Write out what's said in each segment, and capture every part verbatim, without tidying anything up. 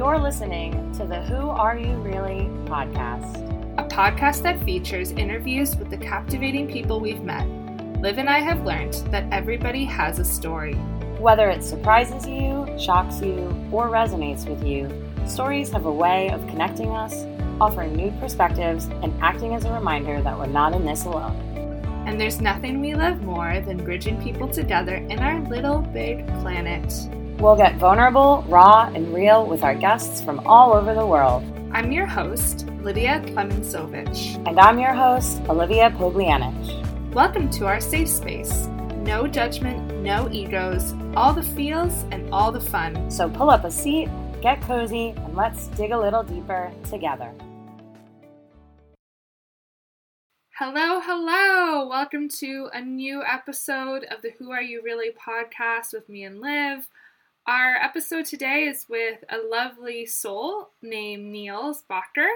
You're listening to the Who Are You Really podcast, a podcast that features interviews with the captivating people we've met. Liv and I have learned that everybody has a story. Whether it surprises you, shocks you, or resonates with you, stories have a way of connecting us, offering new perspectives, and acting as a reminder that we're not in this alone. And there's nothing we love more than bridging people together in our little big planet. We'll get vulnerable, raw, and real with our guests from all over the world. I'm your host, Lydia Klemensovich. And I'm your host, Olivia Poglianich. Welcome to our safe space. No judgment, no egos, all the feels and all the fun. So pull up a seat, get cozy, and let's dig a little deeper together. Hello, hello! Welcome to a new episode of the Who Are You Really podcast with me and Liv. Our episode today is with a lovely soul named Niels Bakker.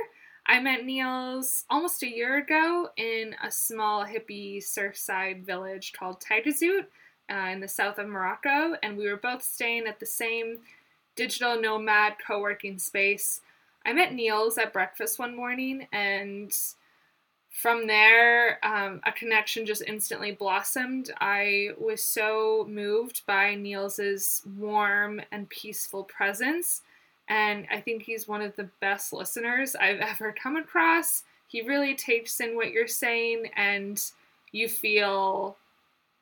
I met Niels almost a year ago in a small hippie surfside village called Taghazout uh, in the south of Morocco, and we were both staying at the same digital nomad co-working space. I met Niels at breakfast one morning, and from there, um, a connection just instantly blossomed. I was so moved by Niels's warm and peaceful presence, and I think he's one of the best listeners I've ever come across. He really takes in what you're saying, and you feel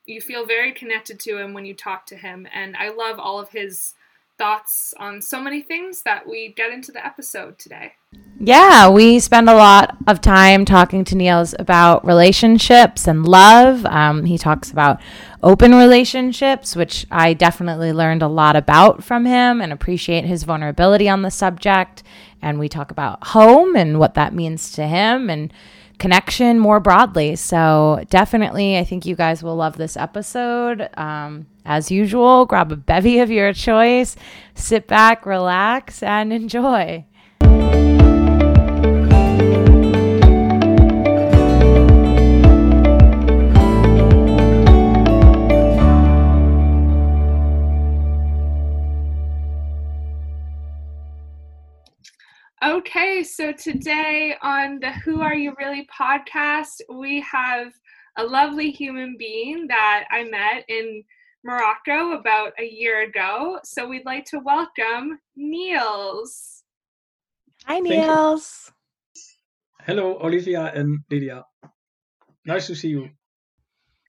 you feel very connected to him when you talk to him, and I love all of his thoughts on so many things that we get into the episode today. Yeah, we spend a lot of time talking to Niels about relationships and love. Um, he talks about open relationships, which I definitely learned a lot about from him and appreciate his vulnerability on the subject. And we talk about home and what that means to him and connection more broadly. So definitely, I think you guys will love this episode. Um, as usual, grab a bevy of your choice, sit back, relax, and enjoy. Okay, so today on the Who Are You Really podcast, we have a lovely human being that I met in Morocco about a year ago. So we'd like to welcome Niels. Hi, Niels. Hello, Olivia and Lydia. Nice to see you.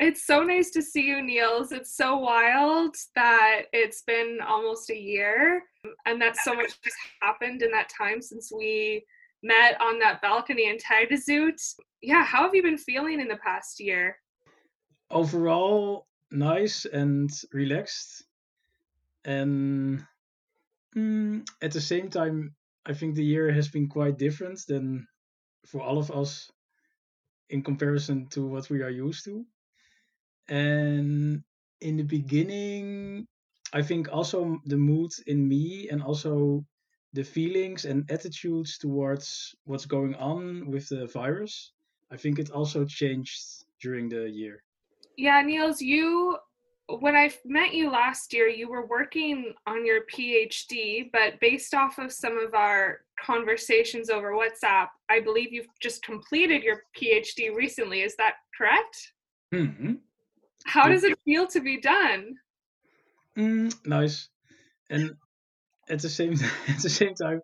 It's so nice to see you, Niels. It's so wild that it's been almost a year, and that so much has happened in that time since we met on that balcony in Taghazout. Yeah, how have you been feeling in the past year? Overall, nice and relaxed. And mm, at the same time, I think the year has been quite different than for all of us in comparison to what we are used to. And in the beginning, I think also the mood in me and also the feelings and attitudes towards what's going on with the virus, I think it also changed during the year. Yeah, Niels, you, when I met you last year, you were working on your PhD, but based off of some of our conversations over WhatsApp, I believe you've just completed your PhD recently. Is that correct? Mm-hmm. How does it feel to be done? Mm, nice. And at the same at the same time,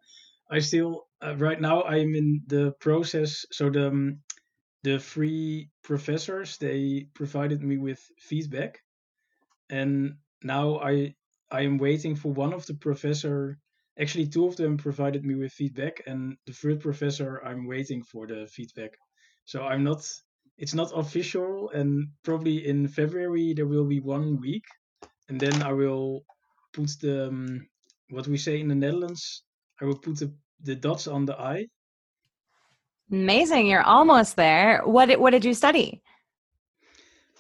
I still uh, right now I'm in the process. So the um, the three professors, they provided me with feedback, and now I I am waiting for one of the professor. Actually, two of them provided me with feedback, and the third professor I'm waiting for the feedback. So I'm not. It's not official, and probably in February there will be one week, and then I will put the um, what we say in the Netherlands. I will put the, the dots on the I. Amazing! You're almost there. What did, what did you study?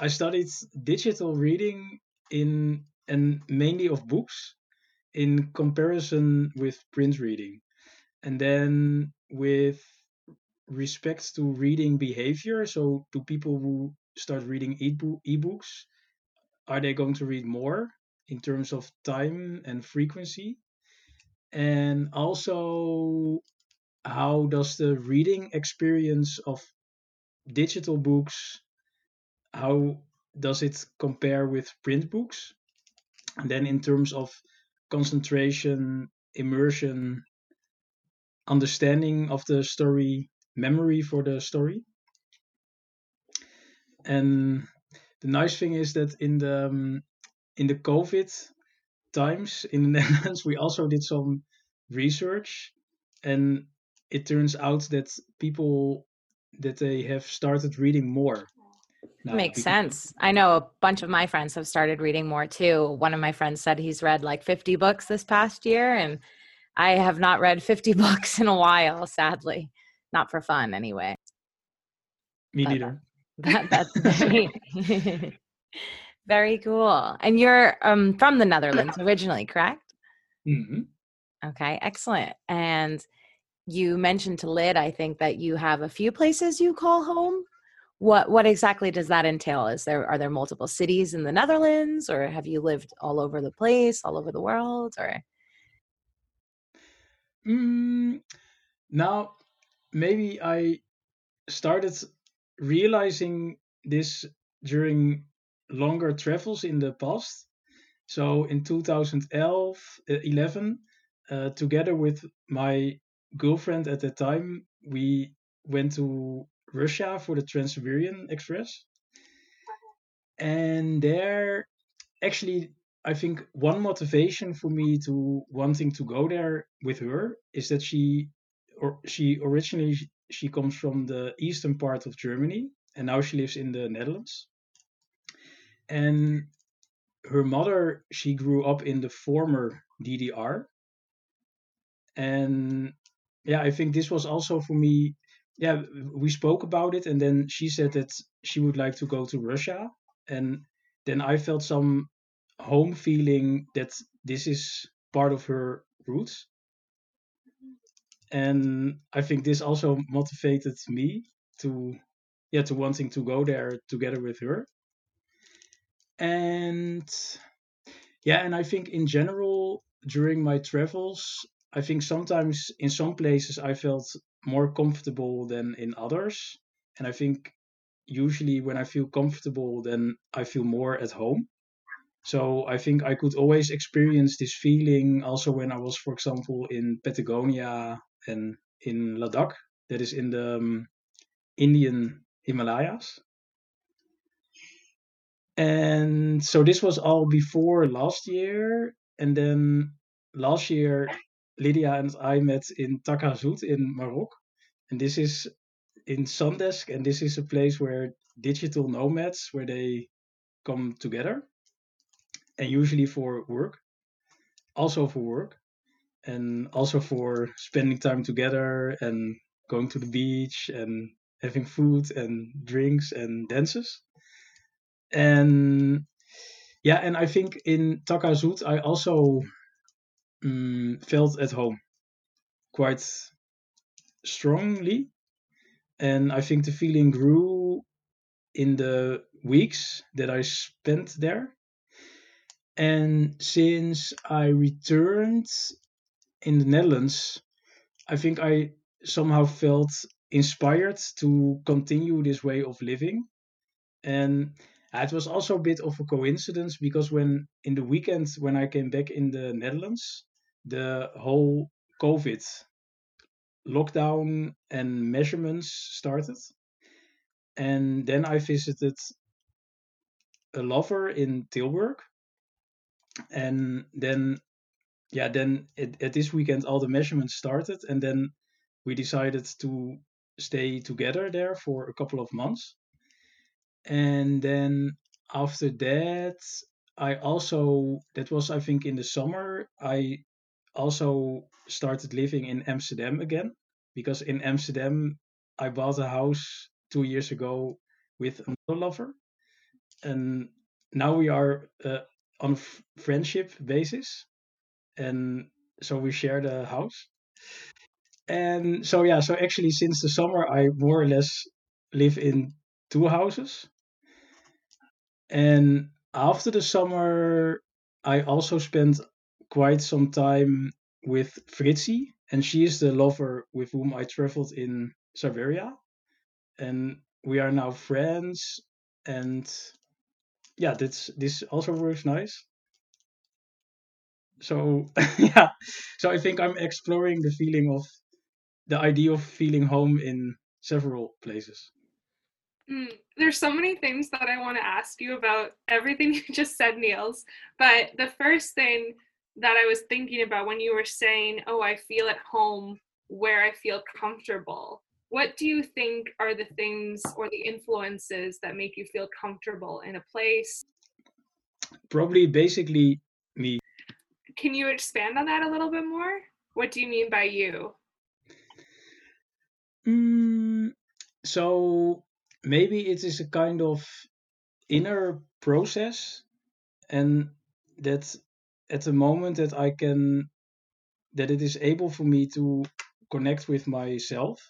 I studied digital reading in and mainly of books, in comparison with print reading, and then with respect to reading behavior. So do people who start reading e-books, are they going to read more in terms of time and frequency? And also, how does the reading experience of digital books, how does it compare with print books? And then in terms of concentration, immersion, understanding of the story, memory for the story. And the nice thing is that in the um, in the COVID times in the Netherlands, we also did some research, and it turns out that people that they have started reading more. Now, makes people- sense. I know a bunch of my friends have started reading more too. One of my friends said he's read like fifty books this past year, and I have not read fifty books in a while, sadly. Not for fun anyway. Me but neither. That, that's very, very cool. And you're um, from the Netherlands originally, correct? Mm-hmm. Okay, excellent. And you mentioned to Lyd, I think, that you have a few places you call home. What what exactly does that entail? Is there are there multiple cities in the Netherlands, or have you lived all over the place, all over the world, or? Mm, now, maybe I started realizing this during longer travels in the past. So in two thousand eleven, uh, together with my girlfriend at the time, we went to Russia for the Trans-Siberian Express. And there, actually, I think one motivation for me to wanting to go there with her is that she or she originally she comes from the eastern part of Germany, and now she lives in the Netherlands. And her mother, she grew up in the former D D R. And yeah, I think this was also for me, yeah, we spoke about it, and then she said that she would like to go to Russia. And then I felt some home feeling that this is part of her roots. And I think this also motivated me to, yeah, to wanting to go there together with her. And yeah, and I think in general, during my travels, I think sometimes in some places I felt more comfortable than in others. And I think usually when I feel comfortable, then I feel more at home. So I think I could always experience this feeling also when I was, for example, in Patagonia and in Ladakh, that is in the um, Indian Himalayas. And so this was all before last year. And then last year, Lydia and I met in Taghazout in Morocco. And this is in Sundesk. And this is a place where digital nomads, where they come together. And usually for work, also for work. And also for spending time together and going to the beach and having food and drinks and dances. And yeah, and I think in Taghazout, I also um, felt at home quite strongly. And I think the feeling grew in the weeks that I spent there. And since I returned in the Netherlands, I think I somehow felt inspired to continue this way of living. And it was also a bit of a coincidence, because when in the weekend, when I came back in the Netherlands, the whole COVID lockdown and measurements started. And then I visited a lover in Tilburg. And then Yeah, then it, at this weekend, all the measurements started, and then we decided to stay together there for a couple of months. And then after that, I also, that was, I think, in the summer, I also started living in Amsterdam again, because in Amsterdam, I bought a house two years ago with another lover. And now we are uh, on a f- friendship basis. And so we shared a house. And so, yeah, so actually since the summer, I more or less live in two houses. And after the summer, I also spent quite some time with Fritzi, and she is the lover with whom I traveled in Sarveria, and we are now friends. And yeah, that's this also works nice. So yeah, so I think I'm exploring the feeling of the idea of feeling home in several places. Mm, there's so many things that I want to ask you about everything you just said, Niels. But the first thing that I was thinking about when you were saying, oh, I feel at home where I feel comfortable. What do you think are the things or the influences that make you feel comfortable in a place? Probably basically me. Can you expand on that a little bit more? What do you mean by you? Mm, so maybe it is a kind of inner process, and that at the moment that I can, that it is able for me to connect with myself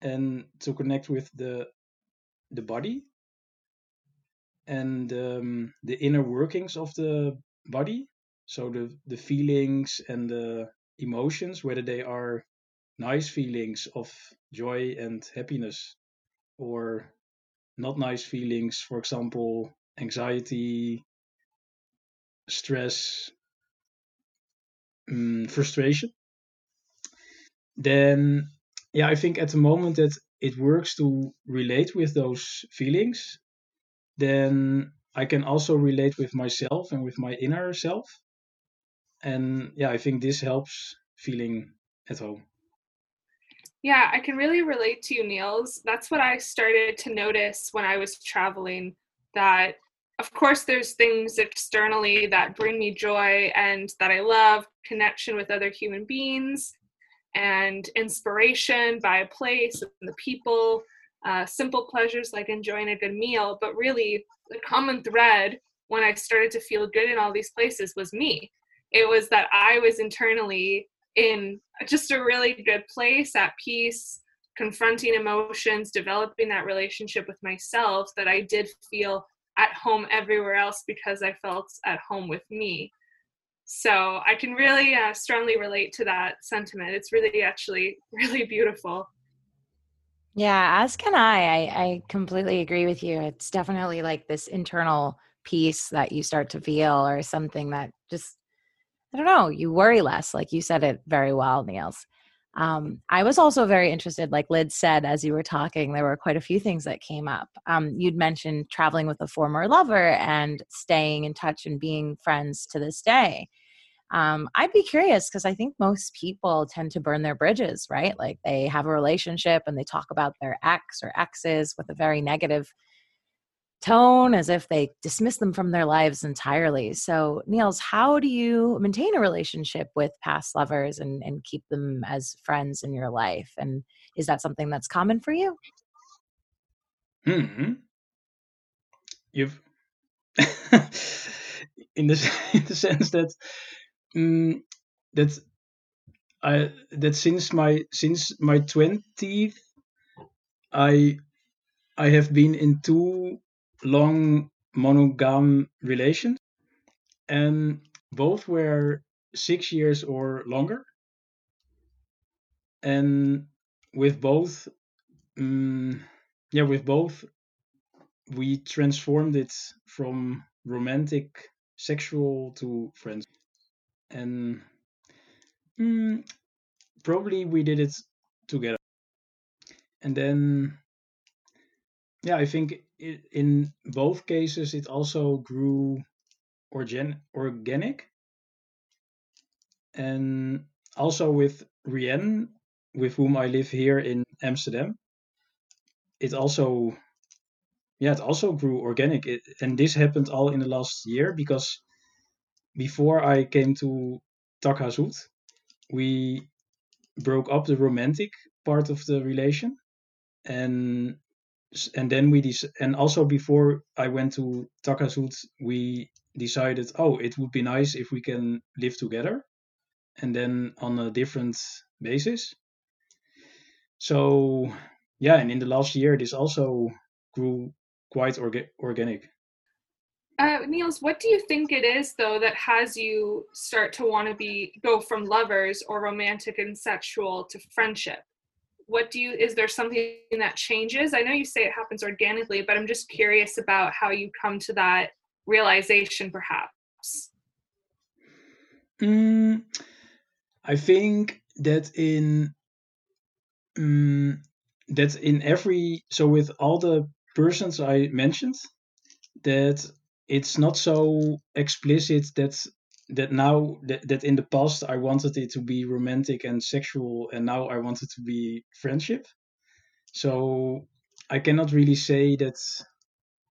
and to connect with the the body and um, the inner workings of the body. So the, the feelings and the emotions, whether they are nice feelings of joy and happiness or not nice feelings, for example, anxiety, stress, um, frustration, then yeah, I think at the moment that it works to relate with those feelings, then I can also relate with myself and with my inner self. And yeah, I think this helps feeling at home. Yeah, I can really relate to you, Niels. That's what I started to notice when I was traveling, that of course there's things externally that bring me joy and that I love, connection with other human beings and inspiration by a place and the people, uh, simple pleasures like enjoying a good meal. But really the common thread when I started to feel good in all these places was me. It was that I was internally in just a really good place, at peace, confronting emotions, developing that relationship with myself, that I did feel at home everywhere else because I felt at home with me. So I can really uh, strongly relate to that sentiment. It's really actually really beautiful. Yeah, as can I. I, I completely agree with you. It's definitely like this internal peace that you start to feel, or something that just, I don't know, you worry less. Like you said it very well, Niels. Um, I was also very interested, like Lyd said, as you were talking, there were quite a few things that came up. Um, you'd mentioned traveling with a former lover and staying in touch and being friends to this day. Um, I'd be curious, because I think most people tend to burn their bridges, right? Like they have a relationship and they talk about their ex or exes with a very negative tone, as if they dismiss them from their lives entirely. So, Niels, how do you maintain a relationship with past lovers and, and keep them as friends in your life? And is that something that's common for you? Hmm. You've, in the in the sense that um, that I that since my since my twentieth, I I have been in two long monogam relations, and both were six years or longer, and with both um, yeah with both we transformed it from romantic sexual to friends. And um, probably we did it together. And then yeah, I think in both cases it also grew organ- organic. And also with Rien, with whom I live here in Amsterdam, it also yeah it also grew organic. It, and this happened all in the last year, because before I came to Taghazout, we broke up the romantic part of the relation, and And then we des- and also before I went to Taghazout, we decided, oh, it would be nice if we can live together, and then on a different basis. So yeah, and in the last year, this also grew quite orga- organic. Uh, Niels, what do you think it is, though, that has you start to want to be go from lovers or romantic and sexual to friendship? What do you, is there something that changes? I know you say it happens organically, but I'm just curious about how you come to that realization, perhaps. Mm, I think that in, um, that in every, so with all the persons I mentioned, that it's not so explicit that that now that, that in the past I wanted it to be romantic and sexual, and now I want it to be friendship. So I cannot really say that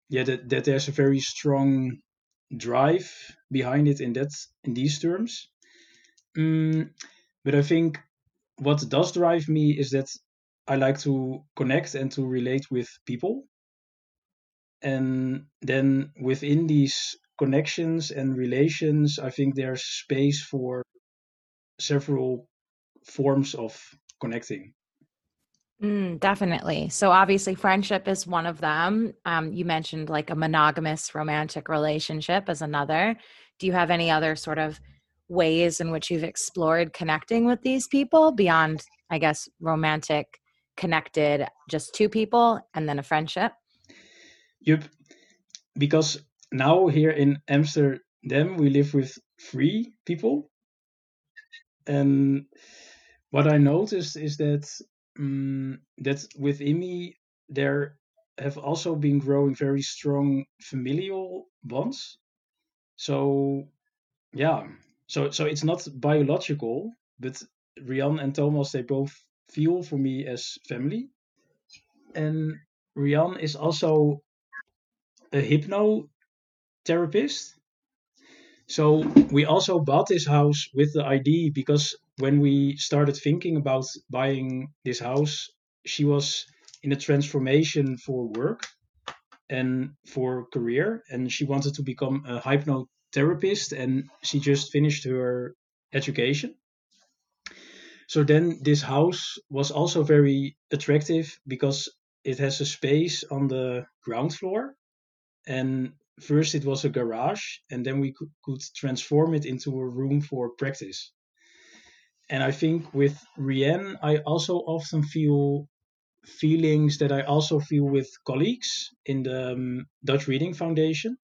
yeah that, that there's a very strong drive behind it in that in these terms. Um, but I think what does drive me is that I like to connect and to relate with people. And then within these connections and relations, I think there's space for several forms of connecting. Mm, definitely. So obviously friendship is one of them. Um, you mentioned like a monogamous romantic relationship as another. Do you have any other sort of ways in which you've explored connecting with these people beyond, I guess, romantic connected, just two people and then a friendship? Yep, because now here in Amsterdam we live with three people, and what I noticed is that um, that within me there have also been growing very strong familial bonds. So yeah, so so it's not biological, but Rien and Thomas, they both feel for me as family, and Rien is also a hypnotherapist. So we also bought this house with the idea, because when we started thinking about buying this house, she was in a transformation for work and for career, and she wanted to become a hypnotherapist, and she just finished her education. So then this house was also very attractive because it has a space on the ground floor. And first it was a garage, and then we could, could transform it into a room for practice. And I think with Rien, I also often feel feelings that I also feel with colleagues in the um, Dutch Reading Foundation.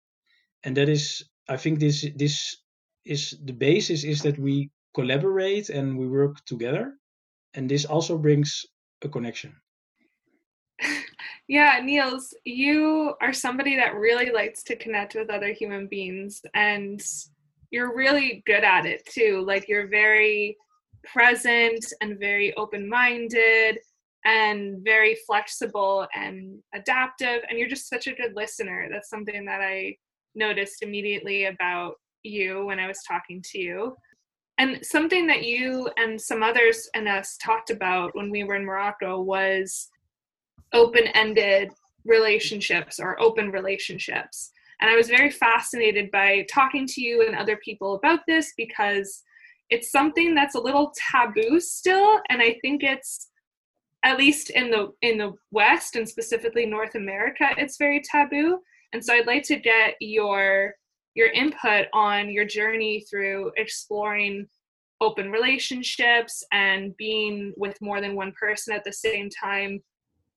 And that is, I think this this is the basis, is that we collaborate and we work together. And this also brings a connection. Yeah, Niels, you are somebody that really likes to connect with other human beings, and you're really good at it too. Like, you're very present and very open-minded and very flexible and adaptive, and you're just such a good listener. That's something that I noticed immediately about you when I was talking to you. And something that you and some others and us talked about when we were in Morocco was open-ended relationships or open relationships. And I was very fascinated by talking to you and other people about this, because it's something that's a little taboo still. And I think it's, at least in the in the West and specifically North America, it's very taboo. And so I'd like to get your your input on your journey through exploring open relationships and being with more than one person at the same time,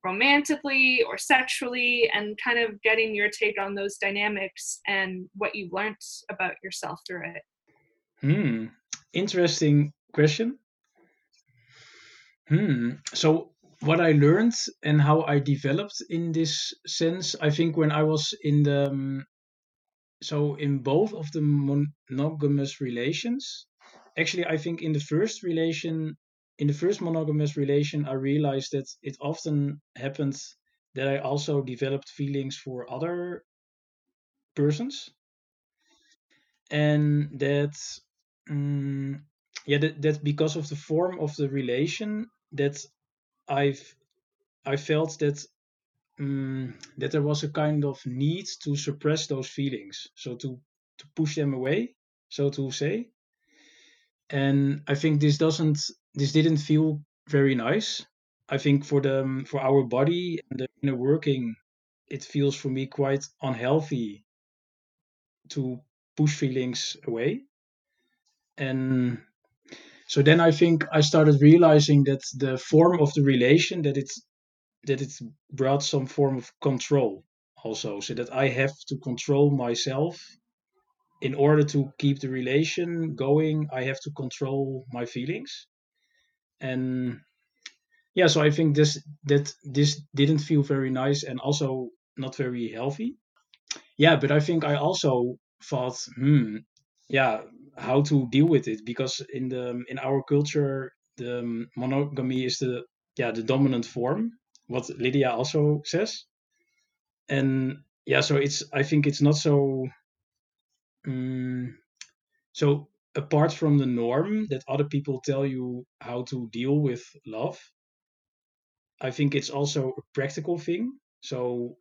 romantically or sexually, and kind of getting your take on those dynamics and what you learned about yourself through it. Hmm. Interesting question. Hmm. So what I learned and how I developed in this sense, I think when I was in the, um, so in both of the monogamous relations, actually, I think in the first relation, In the first monogamous relation, I realized that it often happens that I also developed feelings for other persons, and that, um, yeah, that, that because of the form of the relation, that I've I felt that um, that there was a kind of need to suppress those feelings, so to to push them away, so to say. And I think this doesn't, this didn't feel very nice. I think for the for our body and the inner working, it feels for me quite unhealthy to push feelings away. And so then I think I started realizing that the form of the relation, that it's that it brought some form of control also, so that I have to control myself in order to keep the relation going. I have to control my feelings. And yeah, so I think this that this didn't feel very nice and also not very healthy. Yeah, but I think I also thought, hmm, yeah, how to deal with it, because in the in our culture, the monogamy is the yeah the dominant form, what Lydia also says. And yeah, so it's I think it's not so. Um, so apart from the norm that other people tell you how to deal with love, I think it's also a practical thing. So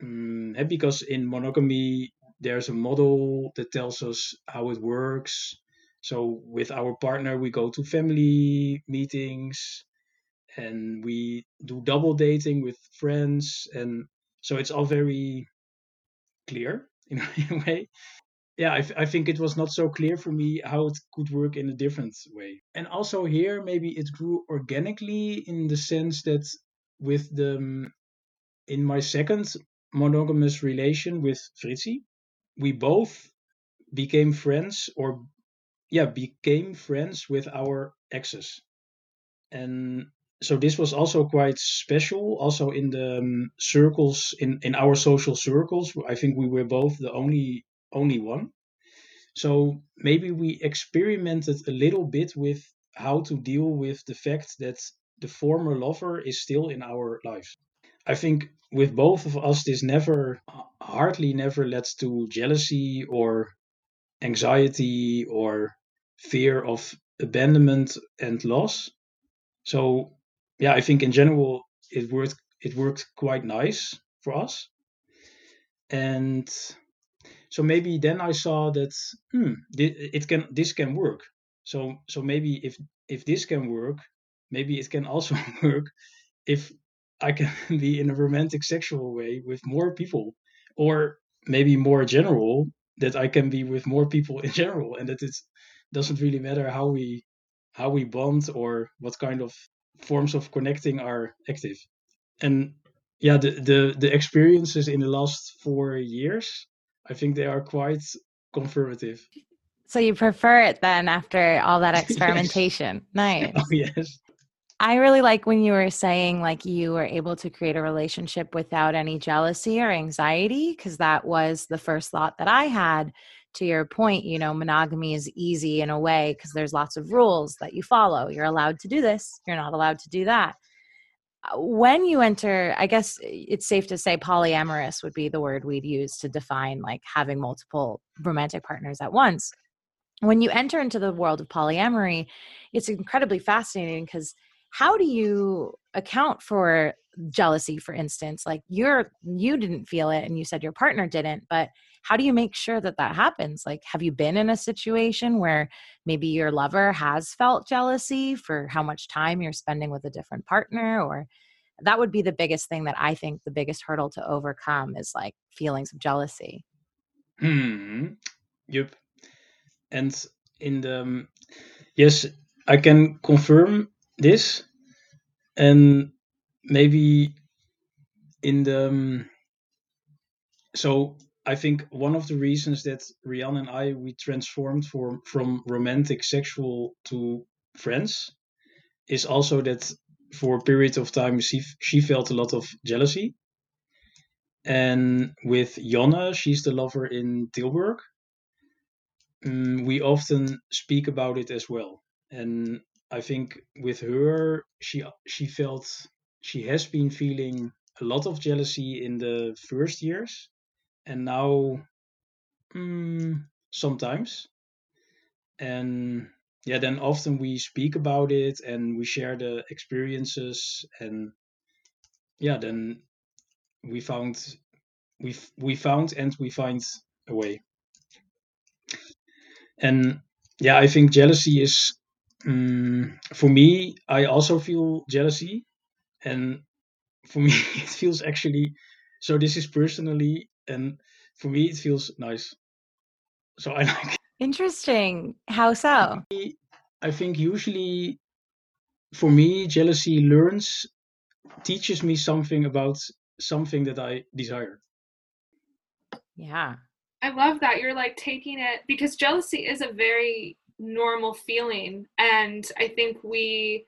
um, because in monogamy, there's a model that tells us how it works. So with our partner, we go to family meetings and we do double dating with friends. And so it's all very clear in a way. Yeah, I, I think it was not so clear for me how it could work in a different way. And also here, maybe it grew organically in the sense that with the, in my second monogamous relation with Fritzi, we both became friends or, yeah, became friends with our exes. And so this was also quite special, also in the circles, in, in our social circles. I think we were both the only only one. So maybe we experimented a little bit with how to deal with the fact that the former lover is still in our lives. I think with both of us, this never, hardly never led to jealousy or anxiety or fear of abandonment and loss. So yeah, I think in general, it worked, it worked quite nice for us. And so maybe then I saw that hmm, it can this can work. So so maybe if if this can work, maybe it can also work if I can be in a romantic sexual way with more people, or maybe more general, that I can be with more people in general, and that it doesn't really matter how we how we bond or what kind of forms of connecting are active. And yeah, the the, the experiences in the last four years. I think they are quite confirmative. So you prefer it then after all that experimentation. Yes. Nice. Oh, yes. I really like when you were saying like you were able to create a relationship without any jealousy or anxiety, because that was the first thought that I had. To your point, you know, monogamy is easy in a way because there's lots of rules that you follow. You're allowed to do this. You're not allowed to do that. When you enter, I guess it's safe to say polyamorous would be the word we'd use to define like having multiple romantic partners at once. When you enter into the world of polyamory, it's incredibly fascinating because how do you account for jealousy, for instance? Like you're, you didn't feel it and you said your partner didn't, but how do you make sure that that happens? Like, have you been in a situation where maybe your lover has felt jealousy for how much time you're spending with a different partner? Or that would be the biggest thing that I think the biggest hurdle to overcome is like feelings of jealousy. Hmm. Yep. And in the, yes, I can confirm this. And maybe in the, so I think one of the reasons that Rien and I, we transformed from, from romantic sexual to friends is also that for a period of time, she, she felt a lot of jealousy. And with Jonna, she's the lover in Tilburg. Um, we often speak about it as well. And I think with her, she she felt, she has been feeling a lot of jealousy in the first years. And now, mm, sometimes, and yeah, then often we speak about it and we share the experiences, and yeah, then we found, we we found and we find a way. And yeah, I think jealousy is, um, for me, I also feel jealousy, and for me it feels actually, so this is personally. And for me, it feels nice. So I like it. Interesting. How so? I think usually for me, jealousy learns, teaches me something about something that I desire. Yeah. I love that. You're like taking it, because jealousy is a very normal feeling. And I think we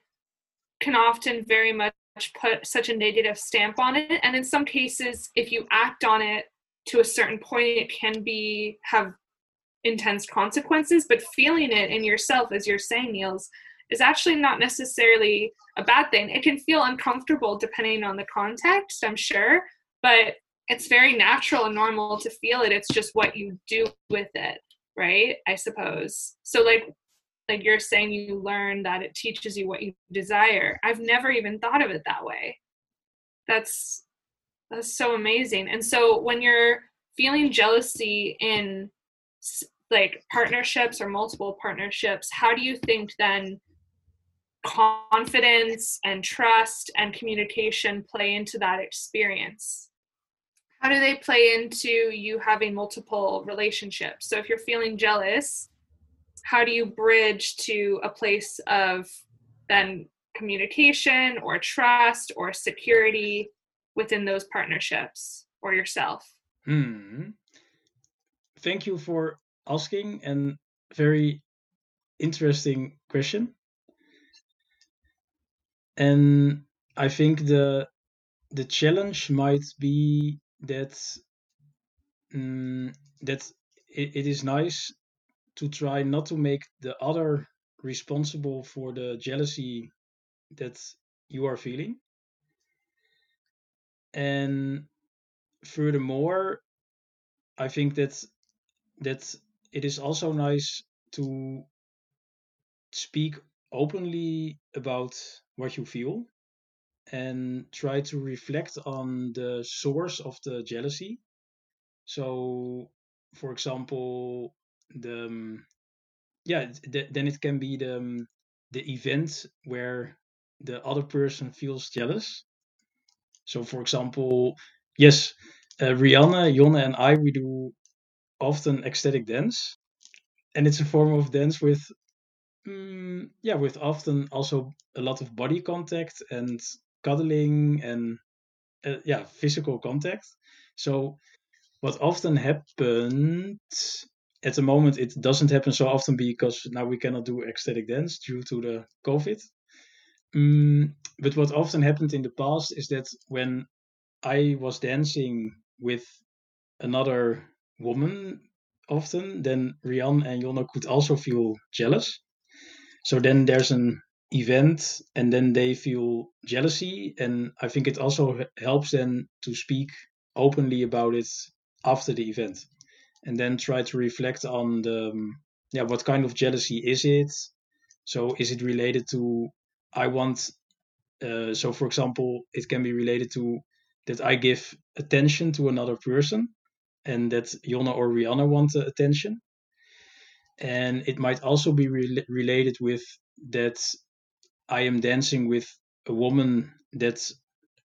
can often very much put such a negative stamp on it. And in some cases, if you act on it to a certain point, it can be have intense consequences. But feeling it in yourself, as you're saying, Niels, is actually not necessarily a bad thing. It can feel uncomfortable depending on the context, I'm sure, but it's very natural and normal to feel it. It's just what you do with it, right? I suppose. So like, like you're saying, you learn that it teaches you what you desire. I've never even thought of it that way. That's, that's so amazing. And so when you're feeling jealousy in like partnerships or multiple partnerships, how do you think then confidence and trust and communication play into that experience? How do they play into you having multiple relationships? So if you're feeling jealous, how do you bridge to a place of then communication or trust or security within those partnerships or yourself? Hmm. Thank you for asking and very interesting question. And I think the the challenge might be that um, that it, it is nice to try not to make the other responsible for the jealousy that you are feeling. And furthermore, I think that that it is also nice to speak openly about what you feel and try to reflect on the source of the jealousy. So, for example, the yeah, the, then it can be the the event where the other person feels jealous. So, for example, yes, uh, Rihanna, Jonna, and I, we do often ecstatic dance, and it's a form of dance with mm, yeah with often also a lot of body contact and cuddling and uh, yeah physical contact. So what often happened at the moment, it doesn't happen so often because now we cannot do ecstatic dance due to the COVID, mm, but what often happened in the past is that when I was dancing with another woman, often then Rien and Jonna could also feel jealous. So then there's an event and then they feel jealousy, and I think it also helps them to speak openly about it after the event and then try to reflect on the yeah what kind of jealousy is it. So is it related to I want uh, so for example it can be related to that I give attention to another person and that Jonna or Rihanna want the attention. And it might also be re- related with that I am dancing with a woman that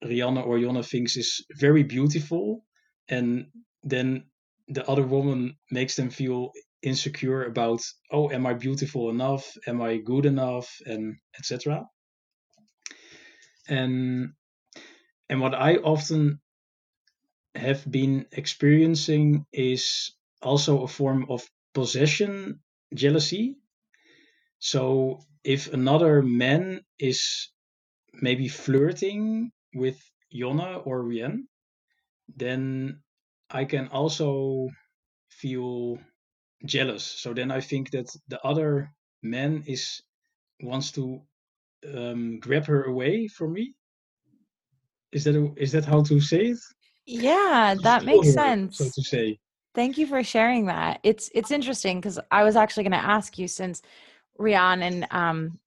Rihanna or Jonna thinks is very beautiful, and then the other woman makes them feel insecure about, oh, am I beautiful enough? Am I good enough? And et cetera. And and what I often have been experiencing is also a form of possession jealousy. So if another man is maybe flirting with Jonna or Rien, then I can also feel jealous. So then I think that the other man is wants to um, grab her away from me. Is that a, is that how to say it? Yeah, that makes sense. So to say. Thank you for sharing that. It's it's interesting because I was actually going to ask you, since Rien and um,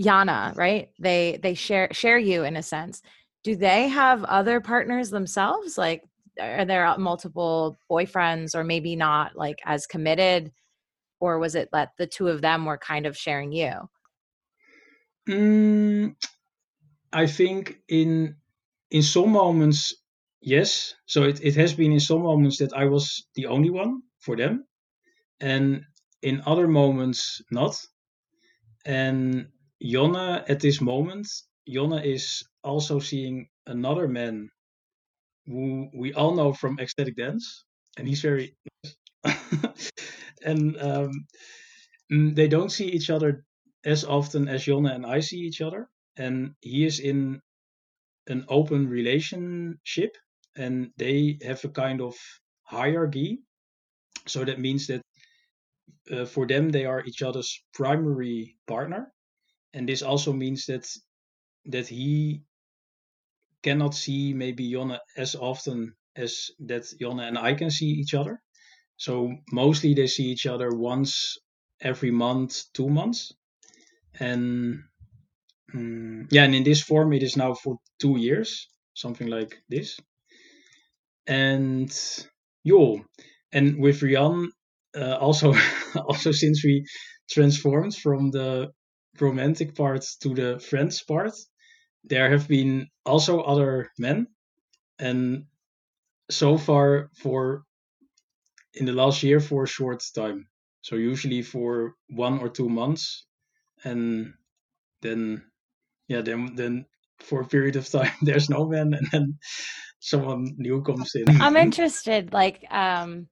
Jonna, right? They they share share you in a sense. Do they have other partners themselves? Like, are there multiple boyfriends, or maybe not like as committed, or was it that the two of them were kind of sharing you? Mm, I think in in some moments. Yes, so it, it has been in some moments that I was the only one for them. and in other moments not. And Jonna, at this moment, Jonna is also seeing another man who we all know from Ecstatic Dance, and he's very and um, they don't see each other as often as Jonna and I see each other, and he is in an open relationship, and they have a kind of hierarchy. So that means that uh, for them, they are each other's primary partner, and this also means that that he cannot see maybe Jonna as often as that Jonna and I can see each other. So mostly they see each other once every month, two months. And um, yeah, and in this form, it is now for two years, something like this. And yo, and with Rien, uh, also, also since we transformed from the romantic part to the friends part, there have been also other men. And so far for in the last year for a short time. So usually for one or two months. And then, yeah, then then for a period of time, there's no man. And then someone new comes in. I'm interested, like, um,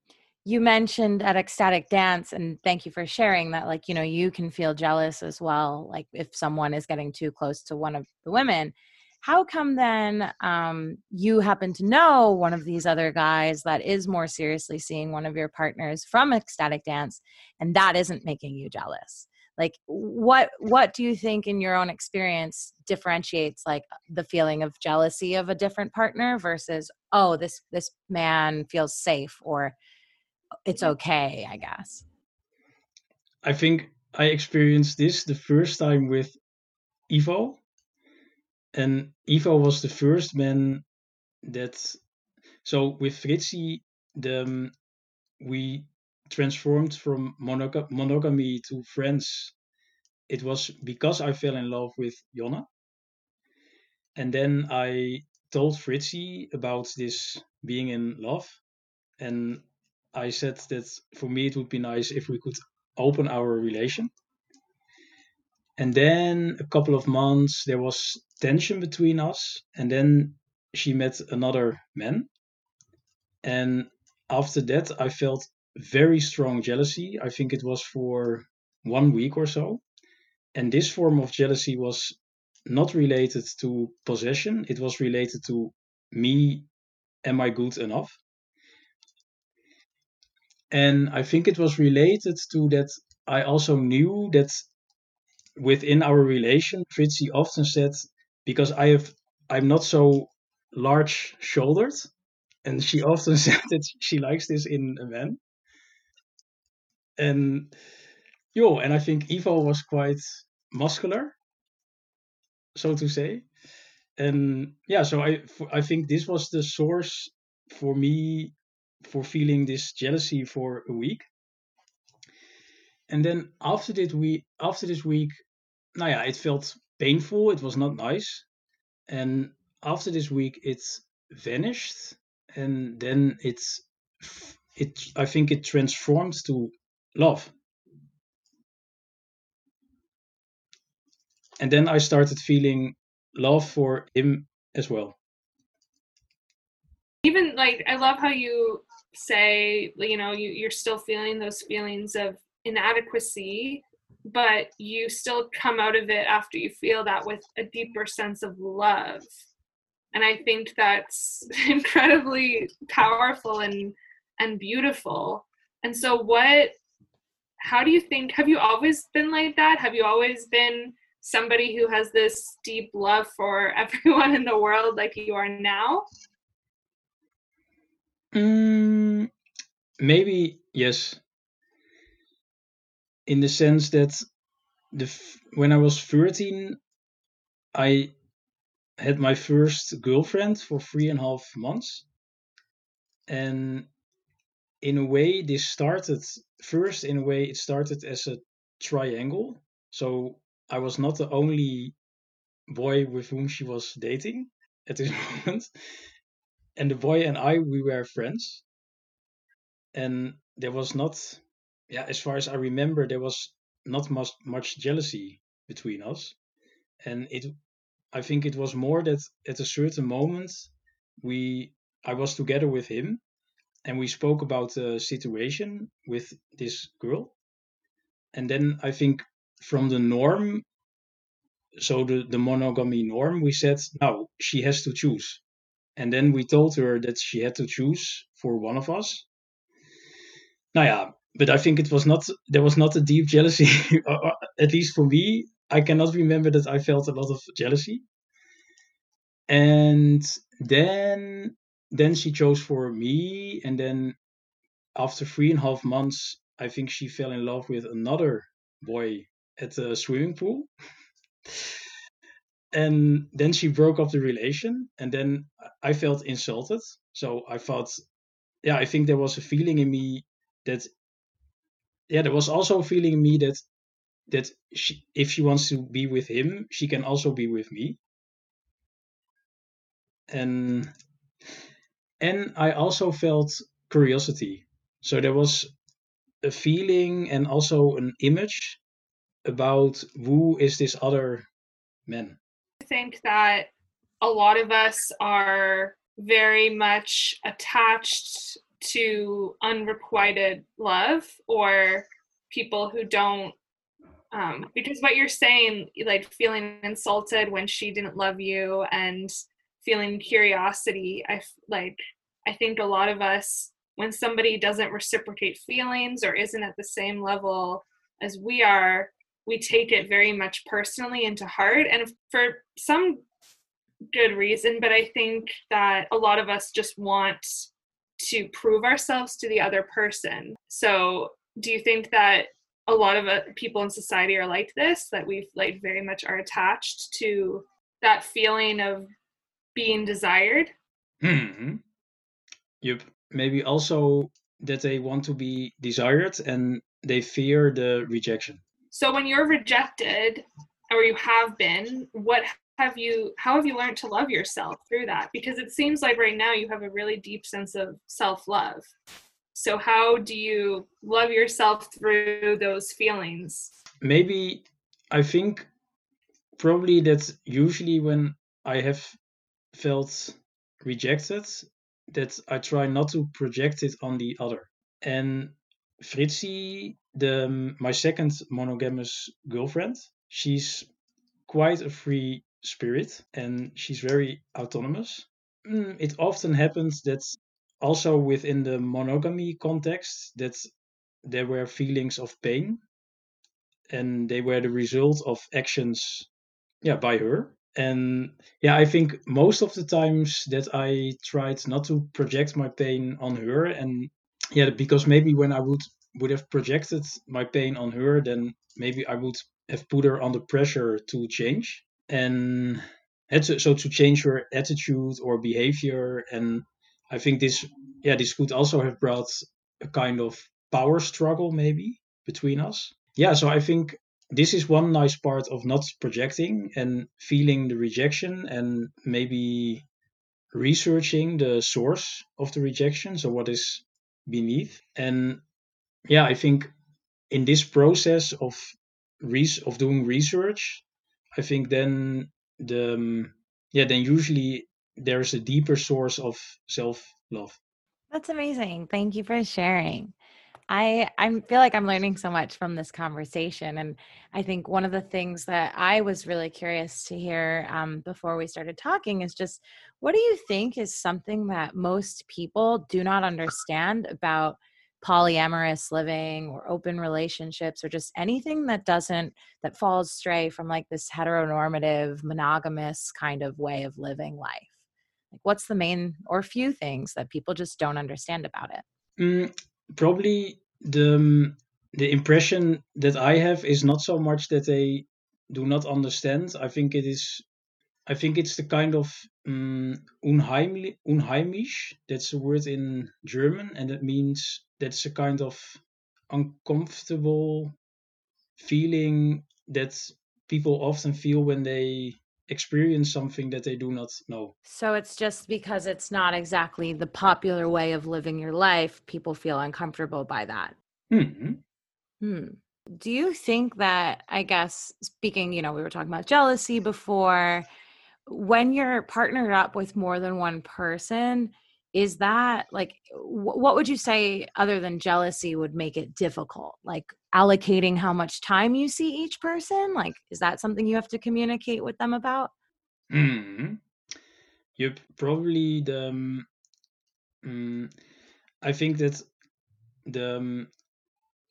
you mentioned at Ecstatic Dance, and thank you for sharing that, like, you know, you can feel jealous as well. Like if someone is getting too close to one of the women, how come then um, you happen to know one of these other guys that is more seriously seeing one of your partners from Ecstatic Dance, and that isn't making you jealous? Like what what do you think in your own experience differentiates like the feeling of jealousy of a different partner versus, oh, this this man feels safe or it's okay, I guess? I think I experienced this the first time with Ivo. And Ivo was the first man that, so with Fritzi, the, we transformed from monog- monogamy to friends. It was because I fell in love with Jonna. And then I told Fritzi about this being in love. And I said that for me, it would be nice if we could open our relation. And then a couple of months, there was tension between us. And then she met another man. And after that, I felt very strong jealousy. I think it was for one week or so. And this form of jealousy was not related to possession. It was related to me. Am I good enough? And I think it was related to that I also knew that within our relation, Fritzi often said, because I have, I'm not so large shouldered, and she often said that she likes this in a man. And yo, and I think Ivo was quite muscular, so to say. And yeah, so I, I think this was the source for me for feeling this jealousy for a week. And then after that we after this week, nah, yeah, it felt painful. It was not nice. And after this week, it vanished. And then it's it. I think it transformed to love. And then I started feeling love for him as well. Even like I love how you say, you know, you, you're still feeling those feelings of inadequacy, but you still come out of it after you feel that with a deeper sense of love. And I think that's incredibly powerful and and beautiful. And so what, how do you think, have you always been like that? Have you always been somebody who has this deep love for everyone in the world like you are now? Mm, maybe, yes. In the sense that the when I was thirteen, I had my first girlfriend for three and a half months. And in a way, this started, first in a way, it started as a triangle. So I was not the only boy with whom she was dating at this moment. And the boy and I, we were friends. And there was not yeah, as far as I remember, there was not much much jealousy between us, and it. I think it was more that at a certain moment, we I was together with him, and we spoke about the situation with this girl, and then I think from the norm, so the the monogamy norm, we said, no, she has to choose, and then we told her that she had to choose for one of us. Nou ja, but I think it was not there was not a deep jealousy, at least for me. I cannot remember that I felt a lot of jealousy. And then then she chose for me. And then after three and a half months, I think she fell in love with another boy at the swimming pool. And then she broke up the relation. And then I felt insulted. So I thought, yeah, I think there was a feeling in me that, yeah, there was also a feeling in me that, that she, if she wants to be with him, she can also be with me. And and I also felt curiosity. So there was a feeling and also an image about who is this other man. I think that a lot of us are very much attached to unrequited love or people who don't Um, because what you're saying, like feeling insulted when she didn't love you and feeling curiosity, I like, I think a lot of us, when somebody doesn't reciprocate feelings or isn't at the same level as we are, we take it very much personally and to heart, and for some good reason, but I think that a lot of us just want to prove ourselves to the other person. So do you think that a lot of uh, people in society are like this, that we've like very much are attached to that feeling of being desired? Mm-hmm. Yep. Maybe also that they want to be desired and they fear the rejection. So when you're rejected, or you have been, what have you, how have you learned to love yourself through that? Because it seems like right now you have a really deep sense of self-love. So how do you love yourself through those feelings? Maybe, I think, probably that usually when I have felt rejected, that I try not to project it on the other. And Fritzi, the, my second monogamous girlfriend, she's quite a free spirit and she's very autonomous. It often happens that also within the monogamy context, that there were feelings of pain and they were the result of actions yeah, by her. And yeah, I think most of the times that I tried not to project my pain on her, and yeah, because maybe when I would, would have projected my pain on her, then maybe I would have put her under pressure to change. And so to change her attitude or behavior, and I think this, yeah, this could also have brought a kind of power struggle maybe between us. Yeah, so I think this is one nice part of not projecting and feeling the rejection and maybe researching the source of the rejection, so what is beneath. And yeah, I think in this process of res- of doing research, I think then the yeah, then usually there's a deeper source of self-love. That's amazing. Thank you for sharing. I, I feel like I'm learning so much from this conversation. And I think one of the things that I was really curious to hear um, before we started talking is just, what do you think is something that most people do not understand about polyamorous living or open relationships, or just anything that doesn't, that falls stray from like this heteronormative, monogamous kind of way of living life? Like, what's the main or few things that people just don't understand about it? Mm, probably the the impression that I have is not so much that they do not understand. I think it is, I think it's the kind of um, unheimlich, unheimisch, that's a word in German, and that means that's a kind of uncomfortable feeling that people often feel when they experience something that they do not know. So it's just because it's not exactly the popular way of living your life, people feel uncomfortable by that. Mm-hmm. Hmm. Do you think that, I guess, speaking, you know, we were talking about jealousy before, when you're partnered up with more than one person, is that like, wh- what would you say other than jealousy would make it difficult? Like allocating how much time you see each person? Like, is that something you have to communicate with them about? Mm-hmm. Yep. Probably the, um, um, I think that the um,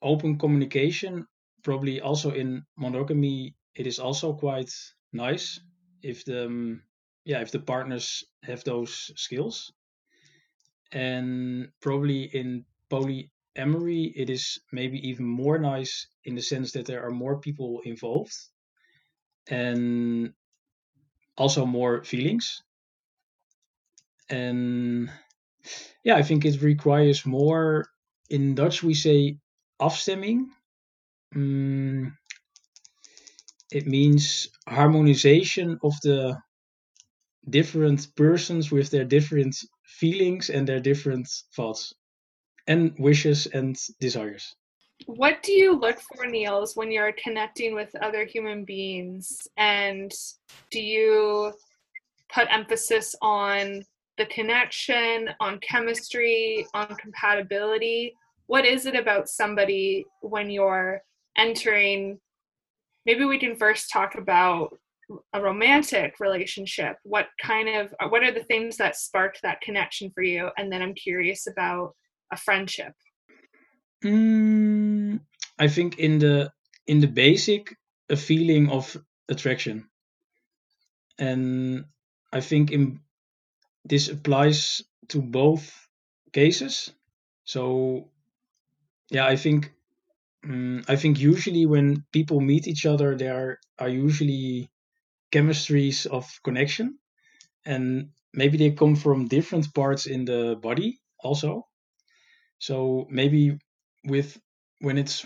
open communication, probably also in monogamy, it is also quite nice if the, um, yeah, if the partners have those skills. And probably in polyamory, it is maybe even more nice in the sense that there are more people involved and also more feelings. And yeah, I think it requires more, in Dutch we say afstemming. Um, it means harmonization of the different persons with their different feelings and their different thoughts and wishes and desires. What do you look for, Niels, when you're connecting with other human beings? And do you put emphasis on the connection, on chemistry, on compatibility? What is it about somebody when you're entering? Maybe we can first talk about a romantic relationship. What kind of, what are the things that sparked that connection for you? And then I'm curious about a friendship. Mm, I think in the, in the basic, a feeling of attraction. And I think in this applies to both cases. So yeah, I think, um, I think usually when people meet each other, there are usually chemistries of connection, and maybe they come from different parts in the body also. So maybe with when it's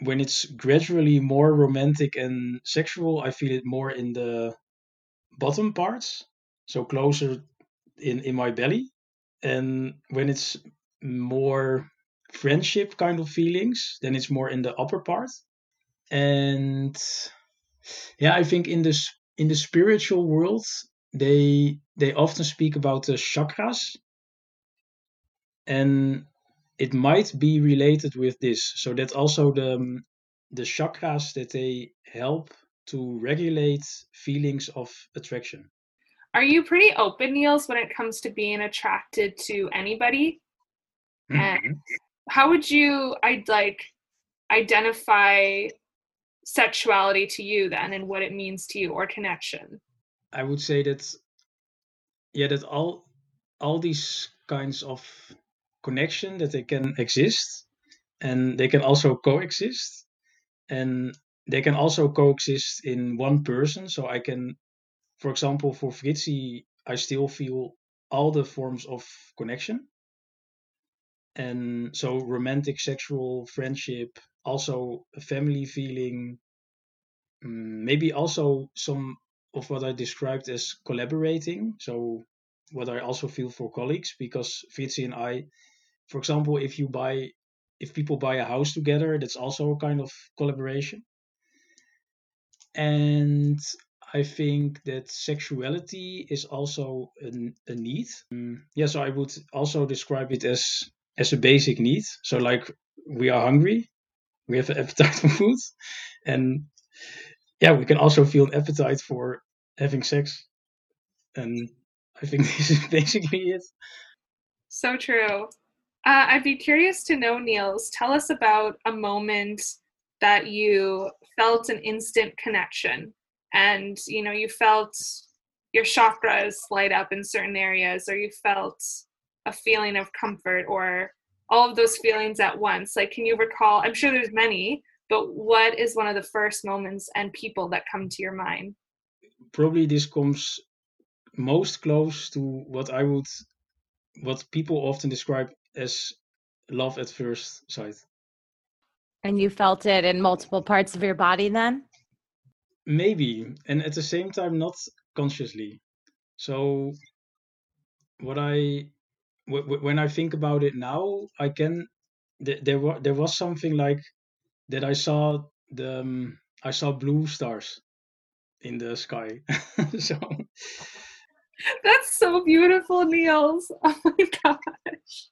when it's gradually more romantic and sexual, I feel it more in the bottom parts, so closer in in my belly. And when it's more friendship kind of feelings, then it's more in the upper part. And yeah, I think in this in the spiritual world, they they often speak about the chakras, and it might be related with this. So that also the the chakras, that they help to regulate feelings of attraction. Are you pretty open, Niels, when it comes to being attracted to anybody? Mm-hmm. And how would you I'd like identify sexuality to you then, and what it means to you, or connection? I would say that, yeah, that all all these kinds of connection, that they can exist, and they can also coexist, and they can also coexist in one person. So I can, for example, for Fritzi, I still feel all the forms of connection, and so romantic, sexual, friendship, also a family feeling, maybe also some of what I described as collaborating. So what I also feel for colleagues, because Fritzi and I, for example, if you buy, if people buy a house together, that's also a kind of collaboration. And I think that sexuality is also an, a need. Yeah, so I would also describe it as, as a basic need. So like we are hungry. We have an appetite for food, and yeah, we can also feel an appetite for having sex. And I think this is basically it. So true. Uh, I'd be curious to know, Niels, tell us about a moment that you felt an instant connection, and you know, you felt your chakras light up in certain areas, or you felt a feeling of comfort, or all of those feelings at once. Like, can you recall, I'm sure there's many, but what is one of the first moments and people that come to your mind? Probably this comes most close to what I would, what people often describe as love at first sight. And you felt it in multiple parts of your body then? Maybe, and at the same time, not consciously. So what I... when I think about it now, I can, there, there was, there was something like that I saw the um, I saw blue stars in the sky. So that's so beautiful, Niels. Oh my gosh.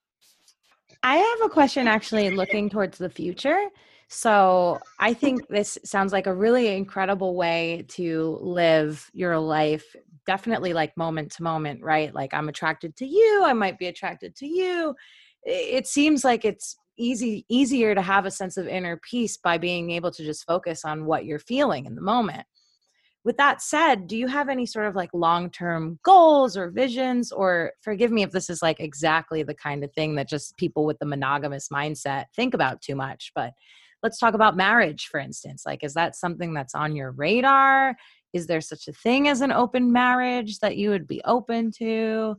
I have a question actually looking towards the future. So I think this sounds like a really incredible way to live your life, definitely like moment to moment, right? Like I'm attracted to you. I might be attracted to you. It seems like it's easy, easier to have a sense of inner peace by being able to just focus on what you're feeling in the moment. With that said, do you have any sort of like long-term goals or visions, or forgive me if this is like exactly the kind of thing that just people with the monogamous mindset think about too much, but let's talk about marriage, for instance. Like, is that something that's on your radar? Is there such a thing as an open marriage that you would be open to?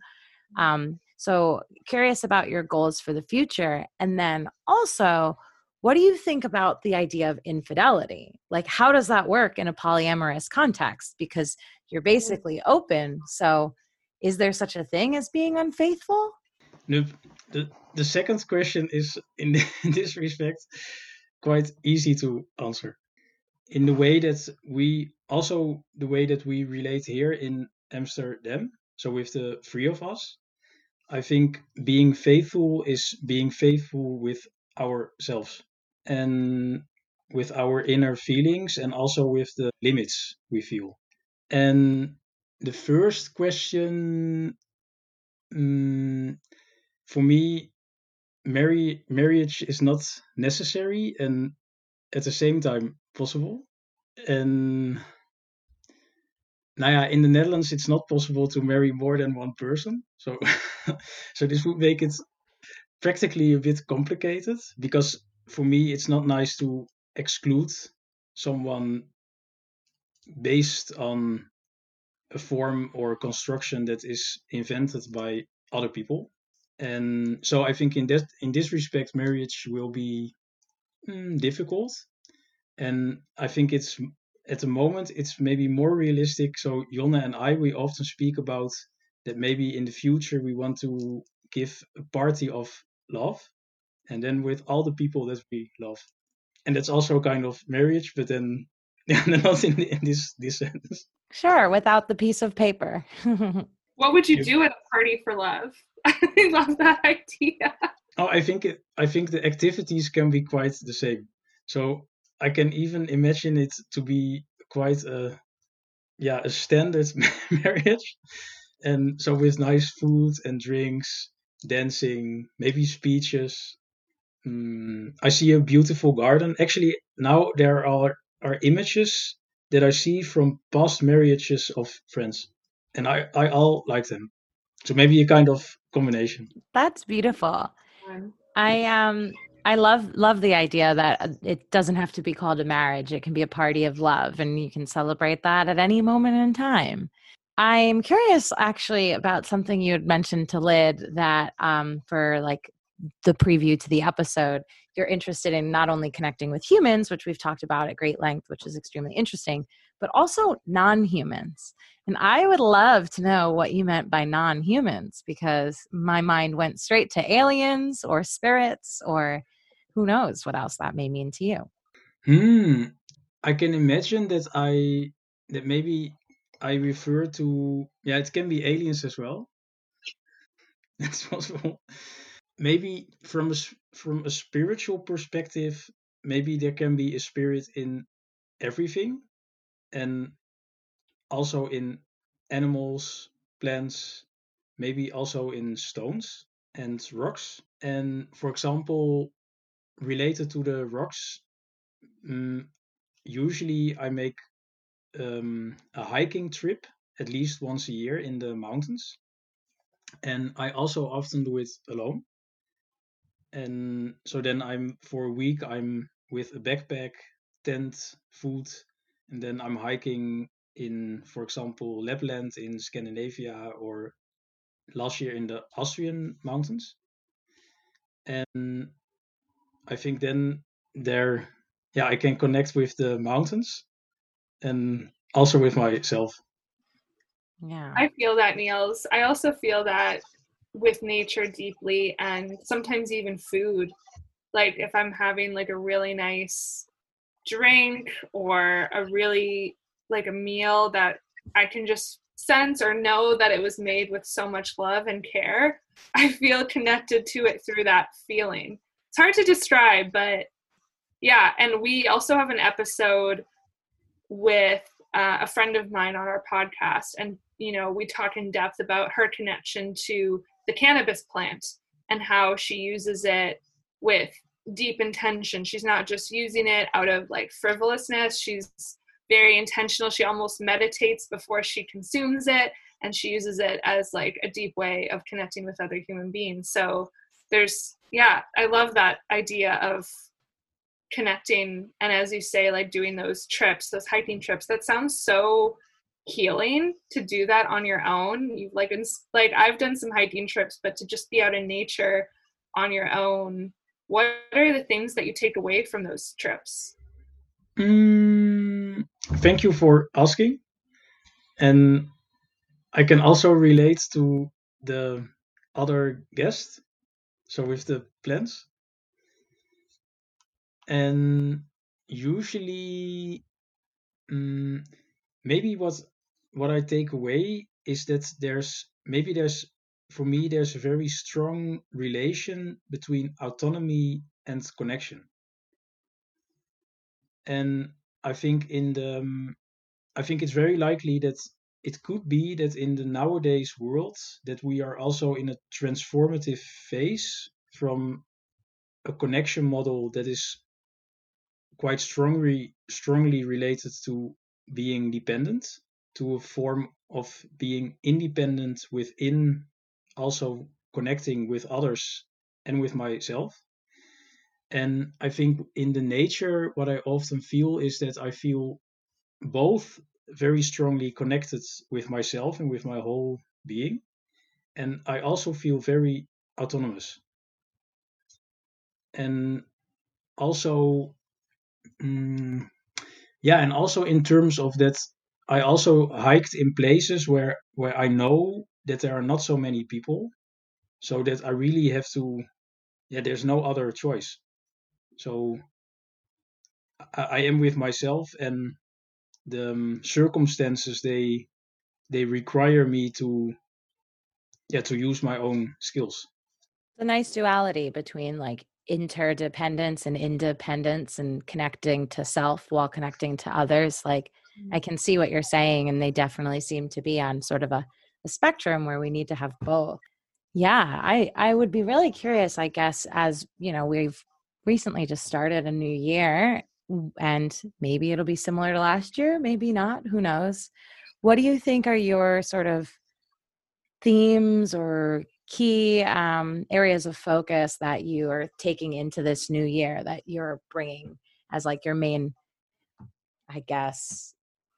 Um, so curious about your goals for the future. And then also, what do you think about the idea of infidelity? Like, how does that work in a polyamorous context? Because you're basically open. So is there such a thing as being unfaithful? The, the, the second question is, in, the, in this respect, quite easy to answer. In the way that we, also the way that we relate here in Amsterdam, so with the three of us, I think being faithful is being faithful with ourselves. And with our inner feelings, and also with the limits we feel. And the first question, um, for me, marry, marriage is not necessary and at the same time possible. And now, yeah, in the Netherlands, it's not possible to marry more than one person. So, so this would make it practically a bit complicated, because for me, it's not nice to exclude someone based on a form or construction that is invented by other people. And so I think in that, in this respect, marriage will be mm, difficult. And I think it's, at the moment, it's maybe more realistic. So Jonna and I, we often speak about that maybe in the future, we want to give a party of love. And then with all the people that we love. And that's also kind of marriage, but then not in, in this, this sense. Sure, without the piece of paper. What would you do at a party for love? I love that idea. Oh, I think it, I think the activities can be quite the same. So I can even imagine it to be quite a, yeah, a standard marriage. And so with nice food and drinks, dancing, maybe speeches. Um, I see a beautiful garden. Actually, now there are, are images that I see from past marriages of friends. And I, I all like them. So maybe a kind of combination. That's beautiful. I um I love love the idea that it doesn't have to be called a marriage. It can be a party of love, and you can celebrate that at any moment in time. I'm curious actually about something you had mentioned to Lyd, that um, for like the preview to the episode, you're interested in not only connecting with humans, which we've talked about at great length, which is extremely interesting, but also non-humans. And I would love to know what you meant by non-humans, because my mind went straight to aliens or spirits, or who knows what else that may mean to you. Hmm. I can imagine that I, that maybe I refer to, yeah, it can be aliens as well. That's possible. Maybe from a, from a spiritual perspective, maybe there can be a spirit in everything, and also in animals, plants, maybe also in stones and rocks. And for example, related to the rocks, um, usually I make um, a hiking trip at least once a year in the mountains. And I also often do it alone. And so then I'm, for a week, I'm with a backpack, tent, food, and then I'm hiking in, for example, Lapland in Scandinavia, or last year in the Austrian mountains. And I think then there, yeah, I can connect with the mountains and also with myself. Yeah, I feel that, Niels. I also feel that with nature deeply, and sometimes even food. like if I'm having like a really nice drink or a really like a meal that I can just sense or know that it was made with so much love and care, I feel connected to it through that feeling. It's hard to describe, but yeah. And we also have an episode with uh, a friend of mine on our podcast. And, you know, we talk in depth about her connection to the cannabis plant and how she uses it with deep intention. She's not just using it out of like frivolousness. She's very intentional. She almost meditates before she consumes it, and she uses it as like a deep way of connecting with other human beings. So there's, yeah, I love that idea of connecting. And as you say, like doing those trips, those hiking trips, that sounds so healing to do that on your own. You've like, ins- like I've done some hiking trips, but to just be out in nature on your own, what are the things that you take away from those trips? Mm, thank you for asking. And I can also relate to the other guest, so with the plants. And usually, um, maybe what what I take away is that there's maybe there's for me there's a very strong relation between autonomy and connection. And I think in the, um, I think it's very likely that it could be that in the nowadays world that we are also in a transformative phase from a connection model that is quite strongly, strongly related to being dependent, to a form of being independent within, also connecting with others and with myself. And I think in the nature, what I often feel is that I feel both very strongly connected with myself and with my whole being. And I also feel very autonomous. And also, um, yeah, and also in terms of that, I also hiked in places where, where I know that there are not so many people, so that I really have to, yeah, there's no other choice. So I, I am with myself, and the um, circumstances, they they require me to, yeah, to use my own skills. It's a nice duality between like interdependence and independence and connecting to self while connecting to others. Like I can see what you're saying, and they definitely seem to be on sort of a, a spectrum where we need to have both. Yeah, I, I would be really curious, I guess, as you know, we've recently just started a new year, and maybe it'll be similar to last year, maybe not, who knows. What do you think are your sort of themes or key um, areas of focus that you are taking into this new year, that you're bringing as like your main, I guess,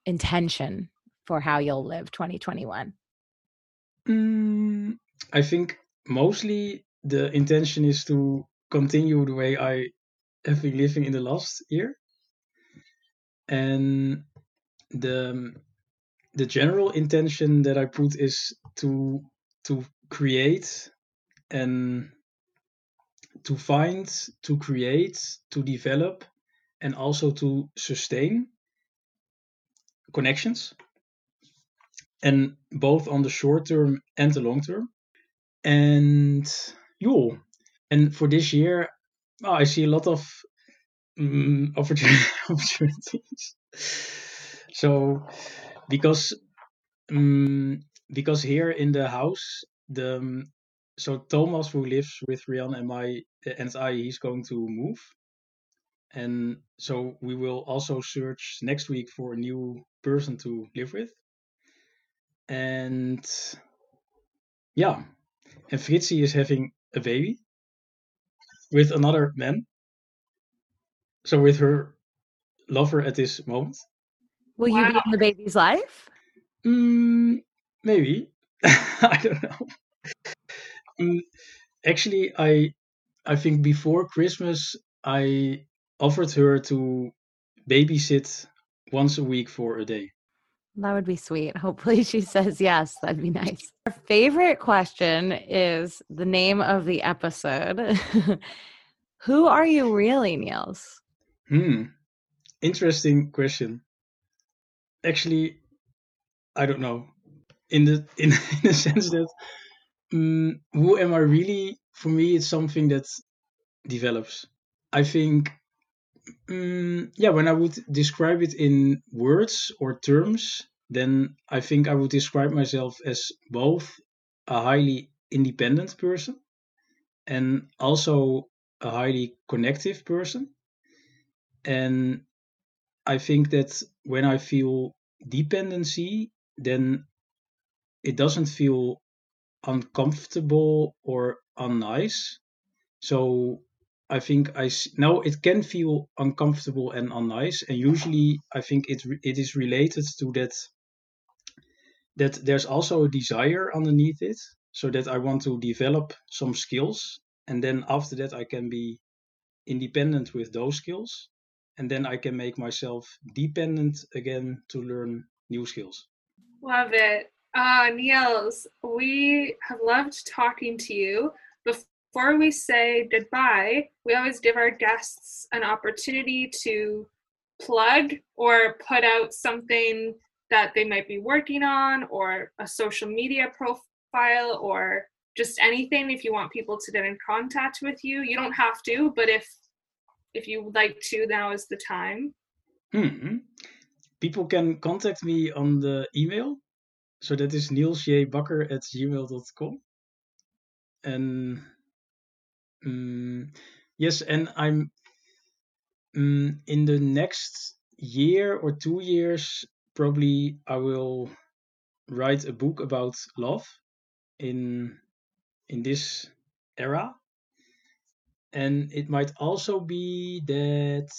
intention for how you'll live twenty twenty-one? Mm, I think mostly the intention is to continue the way I have been living in the last year. And the the general intention that I put is to to create and to find, to create, to develop, and also to sustain connections, and both on the short term and the long term. And you and for this year, oh, I see a lot of um, opportunities. So because um, because here in the house, the um, so Thomas, who lives with Rien and my and I, he's going to move. And so we will also search next week for a new person to live with. And yeah, and Fritzi is having a baby with another man. So with her lover at this moment. Will wow. you be in the baby's life? Mm, maybe. I don't know. Um, actually, I I think before Christmas, I offered her to babysit once a week for a day. That would be sweet. Hopefully she says yes. That'd be nice. Our favorite question is the name of the episode. Who are you really, Niels? Hmm. Interesting question. Actually, I don't know. In the in, in the sense that um, who am I really? For me, it's something that develops. I think, um, yeah, when I would describe it in words or terms, then I think I would describe myself as both a highly independent person and also a highly connective person. And I think that when I feel dependency, then it doesn't feel uncomfortable or unnice. So I think I now it can feel uncomfortable and unnice. And usually I think it it is related to that, that there's also a desire underneath it, so that I want to develop some skills. And then after that, I can be independent with those skills. And then I can make myself dependent again to learn new skills. Love it. Uh, Niels, we have loved talking to you. Before we say goodbye, we always give our guests an opportunity to plug or put out something that they might be working on, or a social media profile, or just anything if you want people to get in contact with you. You don't have to, but if if you would like to, now is the time. Mm-hmm. People can contact me on the email. So that is niels j bakker at gmail dot com. And um, yes, and I'm um, in the next year or two years, probably I will write a book about love in in this era. And it might also be that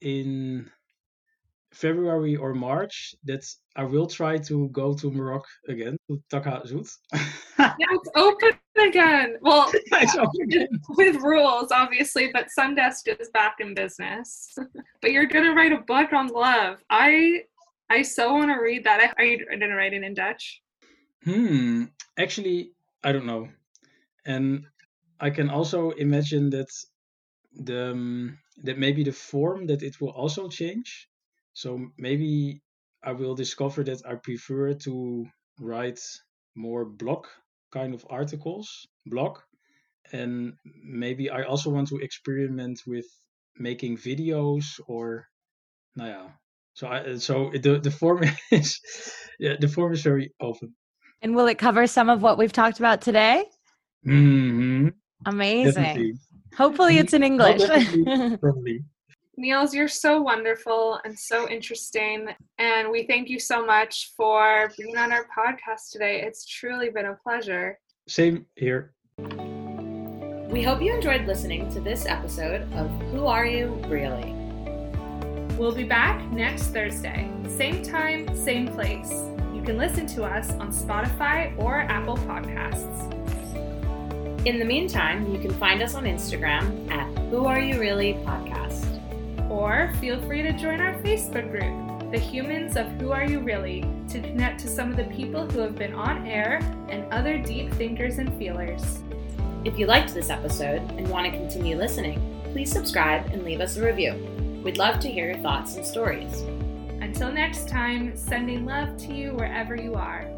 in February or March, that I will try to go to Morocco again, to Taghazout. Yeah, it's open again. Well, it's open again. With rules, obviously, but Sundesk is back in business. But you're going to write a book on love. I I so want to read that. Are you going to write it in Dutch? Hmm. Actually, I don't know. And I can also imagine that the um, that maybe the form that it will also change. So maybe I will discover that I prefer to write more blog kind of articles, blog. And maybe I also want to experiment with making videos or, nou ja. So I, so the, the form is, yeah, the form is very open. And will it cover some of what we've talked about today? Mm-hmm. Amazing. Definitely. Hopefully it's in English. Oh, probably. Niels, you're so wonderful and so interesting, and we thank you so much for being on our podcast today. It's truly been a pleasure. Same here. We hope you enjoyed listening to this episode of Who Are You Really? We'll be back next Thursday, same time, same place. You can listen to us on Spotify or Apple Podcasts. In the meantime, you can find us on Instagram at Who Are You Really Podcast. Or feel free to join our Facebook group, The Humans of Who Are You Really, to connect to some of the people who have been on air and other deep thinkers and feelers. If you liked this episode and want to continue listening, please subscribe and leave us a review. We'd love to hear your thoughts and stories. Until next time, sending love to you wherever you are.